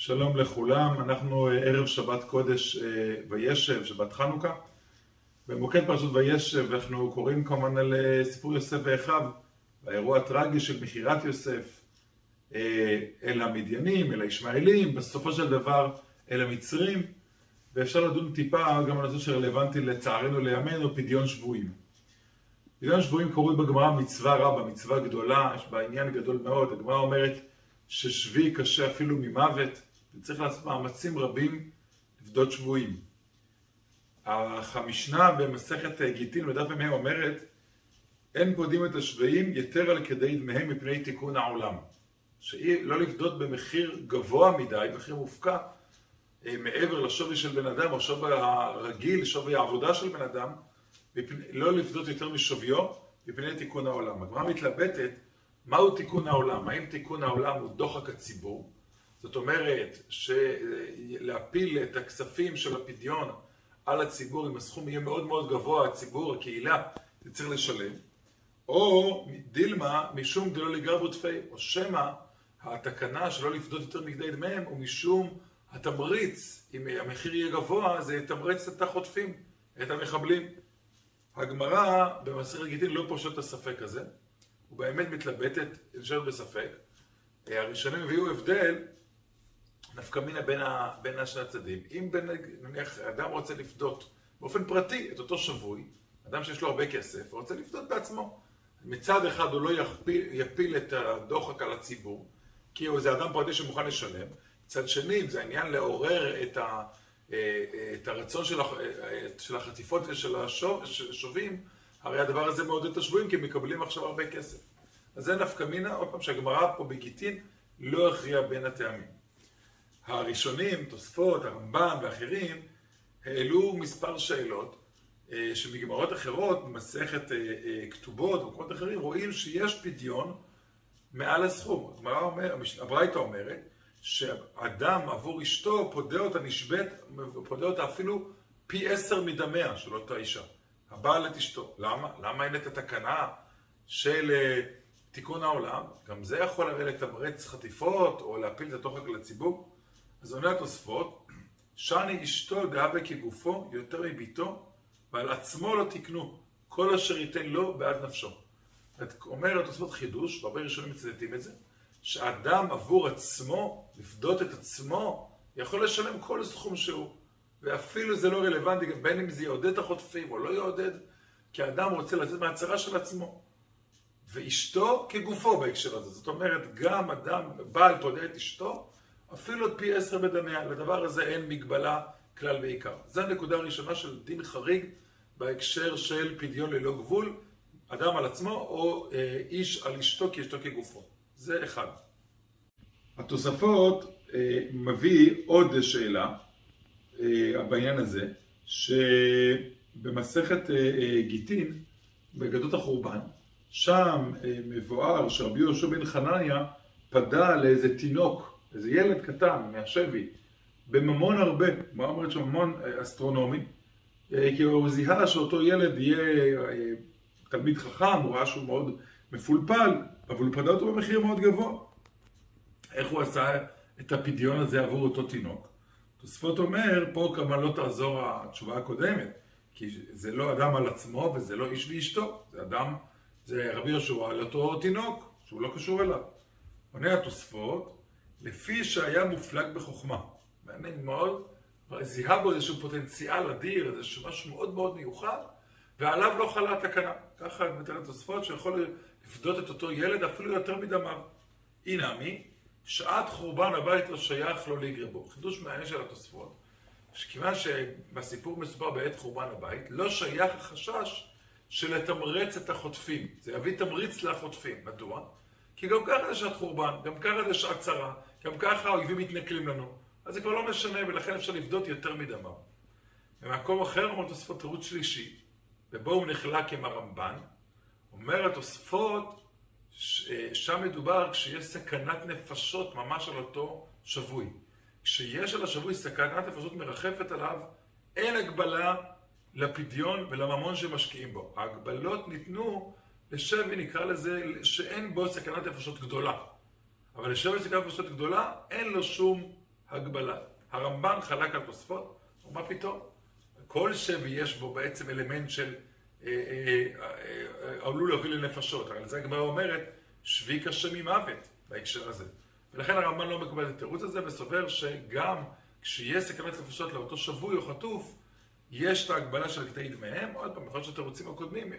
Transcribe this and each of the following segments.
שלום לכולם, אנחנו ערב שבת קודש וישב, שבת חנוכה. במוקד פרשת וישב אנחנו קוראים כמובן על סיפור יוסף ואחיו, האירוע הטרגי של מכירת יוסף אל המדיינים, אל הישמעאלים, בסופו של דבר אל המצרים, ואפשר לדון טיפה גם על נושא שרלוונטי לצערנו לימינו, פדיון שבויים. פדיון שבויים קוראים בגמרא מצווה רבה, מצווה גדולה, יש בה עניין גדול מאוד. הגמרא אומרת ששבי קשה אפילו ממוות, וצריך לעשות מאמצים רבים לפדות שבויים. המשנה במסכת גיטין ודף מהם אומרת, אין פודים את השבויים יתר על כדי דמיהם מפני תיקון העולם. שלא לפדות במחיר גבוה מדי, מחיר מופקע, מעבר לשווי של בן אדם, או שווי הרגיל, שווי העבודה של בן אדם, לא לפדות יותר משוויו מפני תיקון העולם. הגמרא מתלבטת, מהו תיקון העולם? האם תיקון העולם הוא דוחק הציבור? זאת אומרת, להפיל את הכספים של הפדיון על הציבור, אם הסכום יהיה מאוד מאוד גבוה, הציבור, הקהילה, זה צריך לשלם. או דילמה, משום דלא לגרבו תפי, או שמא, התקנה שלא לפדות יותר מכדי דמיהם, ומשום התמריץ, אם המחיר יהיה גבוה, זה יתמרץ את החוטפים, את המחבלים. הגמרא במסכת גיטין לא פושט את הספק הזה. ובאמת מתלבטת, נשארת בספק. הראשונים הביאו הבדל, נפקא מינה בין השני הצדדים. אם נניח אדם רוצה לפדות באופן פרטי את אותו שבוי, אדם שיש לו הרבה כסף, רוצה לפדות בעצמו. מצד אחד הוא לא יפיל את הדוחק על הציבור, כי הוא זה אדם פרטי שמוכן לשלם. מצד שני, זה העניין לעורר את הרצון של החטיפות ושל השובים, הרי הדבר הזה מעודד את השבויים, כי הם מקבלים עכשיו הרבה כסף. אז זה נפקא מינה, עוד פעם שהגמרא פה בגיטין לא הכריעה בין הטעמים. הראשונים, תוספות, הרמב"ם ואחרים, העלו מספר שאלות, שמגמרות אחרות, מסכת כתובות ומקומות אחרים, רואים שיש פדיון מעל הסכום. הברייתא אומרת שאדם עבור אשתו פודה אותה נשבית, פודה אותה אפילו פי 10 מדמיה של אותה אישה. הבעל את אשתו. למה? למה אין את התקנה של תיקון העולם? גם זה יכול הרי לתמרץ חטיפות או להפיל את התוחק לציבור. אז עונה התוספות, שאני אשתו דאבה כגופו יותר מביתו, ועל עצמו לא תקנו, כל אשר ייתן לו בעד נפשו. אומר התוספות חידוש, והרבה ראשונים מצדדים את זה, שאדם עבור עצמו, לפדות את עצמו, יכול לשלם כל סכום שהוא. ואפילו זה לא רלוונטי, בין אם זה יעודד החוטפים או לא יעודד, כי האדם רוצה לצאת מהצרה של עצמו. ואשתו כגופו בהקשר הזה. זאת אומרת, גם אדם בעל פודה את אשתו, אפילו עוד פי 10 בדמיה. לדבר הזה אין מגבלה כלל ועיקר. זו הנקודה הראשונה של דין חריג בהקשר של פדיון ללא גבול, אדם על עצמו או איש על אשתו כי אשתו כגופו. זה אחד. התוספות מביא עוד שאלה, בעניין הזה, שבמסכת גיטין, בגדות החורבן, שם מבואר שרבי יהושע בן חנניה פדה לאיזה תינוק, איזה ילד קטן מהשבי, בממון הרבה, מה אומרת שממון אסטרונומי, כי הוא זיהה שאותו ילד יהיה תלמיד חכם, הוא ראה שהוא מאוד מפולפל, אבל הוא פדה אותו במחיר מאוד גבוה. איך הוא עשה את הפדיון הזה עבור אותו תינוק? תוספות אומר, פה כמובן לא תעזור התשובה הקודמת, כי זה לא אדם על עצמו וזה לא איש ואשתו, זה אדם, זה רבי יהושע על אותו תינוק, שהוא לא קשור אליו. עונה התוספות, לפי שהיה מופלג בחוכמה, מעניין מאוד, זיהה בו איזשהו פוטנציאל אדיר, איזשהו משהו מאוד מאוד מיוחד, ועליו לא חלה התקנה. ככה מתארת תוספות שיכול לפדות את אותו ילד אפילו יותר מדמיו. הנה מי? שעת חורבן הבית לא שייך לא להיגרבו. חידוש מעניין של התוספות, שכיוון שבסיפור מסופר בעת חורבן הבית, לא שייך החשש של לתמרץ את החוטפים. זה יביא תמריץ לחוטפים. מדוע? כי גם ככה זה שעת חורבן, גם ככה זה שעת צרה, גם ככה האויבים מתנכלים לנו. אז זה כבר לא משנה, ולכן אפשר לבדות יותר מדמם. במקום אחר אומר התוספות תירוץ שלישי, ובו הוא נחלק עם הרמב"ן, אומר התוספות, שם מדובר כשיש סכנת נפשות ממש על אותו שבוי. כשיש על השבוי סכנת נפשות מרחפת עליו, אין הגבלה לפדיון ולממון שמשקיעים בו. ההגבלות ניתנו לשבי, נקרא לזה, שאין בו סכנת נפשות גדולה. אבל לשבי סכנת נפשות גדולה, אין לו שום הגבלה. הרמב"ן חלק על תוספות, ומה פתאום? כל שבי יש בו בעצם אלמנט של עלול להוביל לנפשות, אבל זה הגמרא אומרת, שבי קשה ממוות בהקשר הזה. ולכן הרמב"ן לא מקבל את התירוץ הזה, וסובר שגם כשיש סכנת נפשות לאותו שבוי או חטוף, יש את ההגבלה של הקטעית מהם. עוד פעם, יכול להיות שהתירוצים הקודמים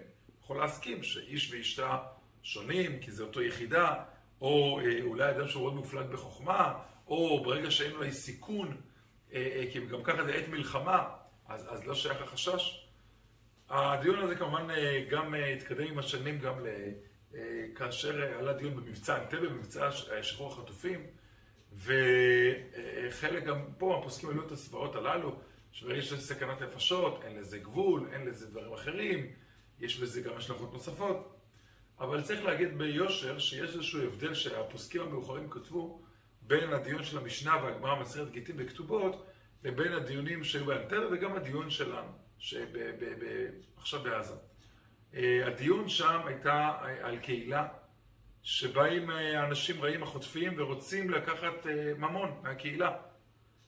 יכול להסכים שאיש ואשתה שונים, כי זה אותו יחידה, או אולי אדם שהוא מאוד מופלג בחוכמה, או ברגע שאין אולי סיכון, כי גם ככה זה עת מלחמה, אז לא שייך החשש. הדיון הזה כמובן גם התקדם עם השנים, גם כאשר עלה דיון במבצע אנטבה, במבצע שחרור החטופים, וחלק גם פה הפוסקים העלו את הסברות הללו, שברגע שיש סכנת נפשות, אין לזה גבול, אין לזה דברים אחרים, יש בזה גם השלכות נוספות. אבל צריך להגיד ביושר שיש איזשהו הבדל שהפוסקים המאוחרים כתבו בין הדיון של המשנה והגמרא במסכת גיטין וכתובות, לבין הדיונים שהיו באנטבה וגם הדיון שלנו, עכשיו בעזה. הדיון שם הייתה על קהילה, שבאים אנשים רעים החוטפים ורוצים לקחת ממון מהקהילה.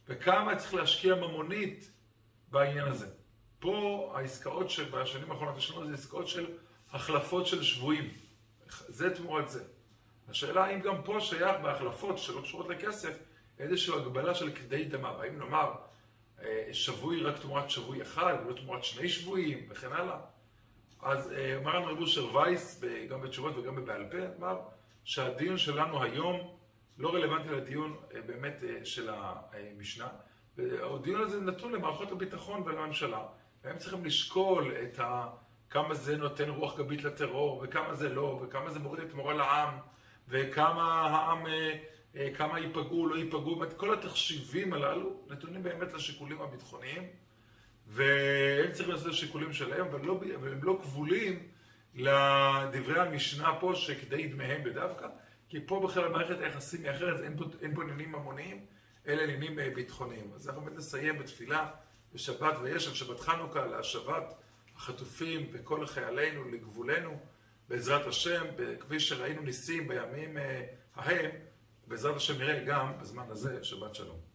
וכמה צריך להשקיע ממונית בעניין הזה. פה העסקאות שבשנים האחרונות השנות זה עסקאות של החלפות של שבויים. זה תמורת זה. השאלה אם גם פה שייך בהחלפות שלא קשורות לכסף, איזושהי הגבלה של כדי דמיו. האם נאמר שבוי רק תמורת שבוי אחד, ולא תמורת שני שבויים וכן הלאה. אז אמר לנו רבו שרווייס, גם בתשובות וגם בבעל פה, אמר שהדיון שלנו היום לא רלוונטי לדיון באמת של המשנה. הדיון הזה נתון למערכות הביטחון ולממשלה, והם צריכים לשקול את כמה זה נותן רוח גבית לטרור, וכמה זה לא, וכמה זה מוריד את מורל העם, וכמה העם, כמה ייפגעו, לא ייפגעו, כל התחשיבים הללו נתונים באמת לשיקולים הביטחוניים, והם צריכים לעשות את השיקולים שלהם, והם לא כבולים לדברי המשנה פה שכדי דמיהם בדווקא, כי פה בכלל מערכת היחסים היא אחרת, אין פה עניינים ממוניים, אלא עניינים ביטחוניים. אז אנחנו באמת נסיים בתפילה בשבת וישב, שבת חנוכה, להשבת החטופים וכל חיילינו לגבולנו, בעזרת השם, כפי שראינו ניסים בימים ההם, בעזרת השם נראה גם בזמן הזה. שבת שלום.